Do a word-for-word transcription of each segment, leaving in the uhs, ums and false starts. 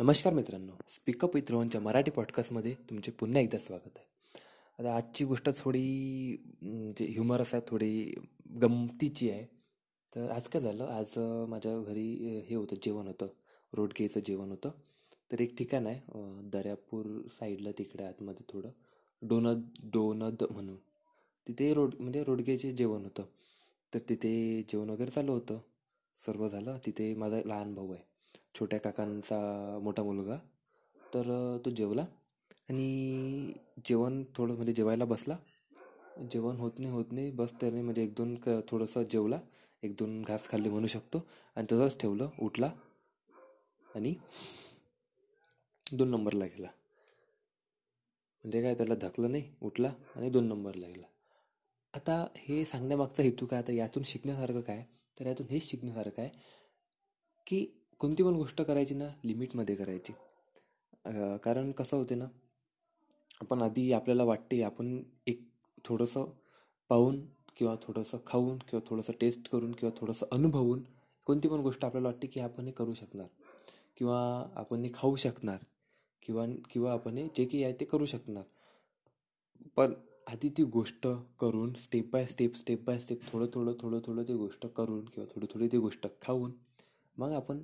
नमस्कार मित्रांनो, speak up with रोहनच्या मराठी पॉडकास्टमध्ये तुमचे पुन्हा एकदा स्वागत आहे. आता आजची गोष्ट थोडी जे ह्युमरस आहे, थोडी गमतीची आहे. तर आज काय झालं, आज माझ्या घरी हे होतं, जेवण होतं, रोडगेचं जेवण होतं. तर एक ठिकाण आहे दर्यापूर साईडला, तिकडे आतमध्ये थोडं डोनद डोनद म्हणून, तिथे रोड म्हणजे रोडगेचे जेवण होतं. तर तिथे जेवण वगैरे चालू होतं, सर्व झालं. तिथे माझा लहान भाऊ आहे, छोट्या काकांचा मोठा मुलगा. तर तो जेवला आणि जेवण थोडं म्हणजे जेवायला बसला. जेवण होत नाही होत नाही बस त्याने म्हणजे एक दोन क थोडंसं जेवला, एक दोन घास खाल्ले म्हणू शकतो, आणि तसंच ठेवलं. उठला आणि दोन नंबरला गेला. म्हणजे काय, त्याला धकलं नाही, उठला आणि दोन नंबरला गेला. आता हे सांगण्यामागचा हेतू काय, आता यातून शिकण्यासारखं काय, तर यातून हेच शिकण्यासारखं आहे की कोणती पण गोष्ट करायची ना लिमिटमध्ये करायची. कारण कसं होते ना, आपण आधी आपल्याला वाटते आपण एक थोडंसं पाहून किंवा थोडंसं खाऊन किंवा थोडंसं टेस्ट करून किंवा थोडंसं अनुभवून कोणती पण गोष्ट आपल्याला वाटते की आपण हे करू शकणार किंवा आपण हे खाऊ शकणार किंवा किंवा आपण हे जे काही आहे ते करू शकणार. पण आधी ती गोष्ट करून step by step step by step थोडं थोडं थोडं थोडं ती गोष्ट करून किंवा थोडी थोडी ती गोष्ट खाऊन मग आपण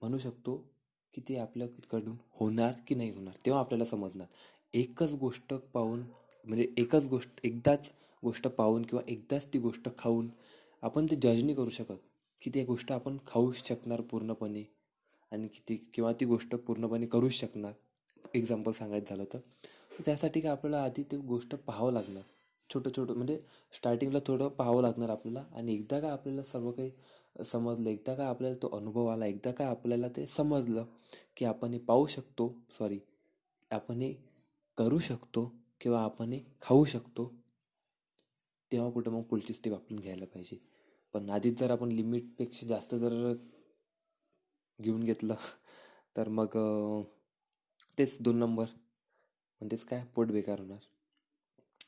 म्हणू शकतो की ते आपल्याकडून होणार की नाही होणार, तेव्हा आपल्याला समजणार. एकच गोष्ट पाहून म्हणजे एकच गोष्ट एकदाच गोष्ट पाहून किंवा एकदाच ती गोष्ट खाऊन आपण ते जज नाही करू शकत की ती गोष्ट आपण खाऊ शकणार पूर्णपणे आणि किती किंवा ती गोष्ट पूर्णपणे करू शकणार. एक्झाम्पल सांगायचं झालं तर त्यासाठी काय आपल्याला आधी ती गोष्ट पाहावं लागणार, छोटं छोटं म्हणजे स्टार्टिंगला थोडं पाहावं लागणार आपल्याला. आणि एकदा का आपल्याला सर्व काही समजलं, एकदा का आपल्याला तो अनुभव आला, एकदा का आपल्याला ते समजलं की आपण हे पाहू शकतो, सॉरी आपण हे करू शकतो किंवा आपण हे खाऊ शकतो, तेव्हा कुठं मग पुढची स्टेप आपण घ्यायला पाहिजे. पण आधीच जर आपण लिमिटपेक्षा जास्त जर घेऊन घेतलं तर मग तेच दोन नंबर म्हणजेच काय, पोट बेकार होणार.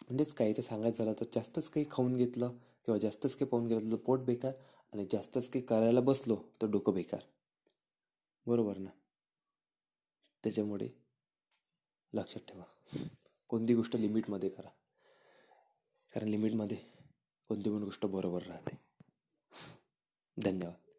म्हणजेच काय, ते सांगायचं झालं तर जास्तच काही खाऊन घेतलं किंवा जास्तच काही पाहून घेतलं तर पोट बेकार, आणि जास्तच काही करायला बसलो तर डोकं बेकार, बरोबर ना. त्याच्यामुळे लक्षात ठेवा, कोणती गोष्ट लिमिटमध्ये करा, कारण लिमिटमध्ये कोणती पण गोष्ट बरोबर राहते. धन्यवाद.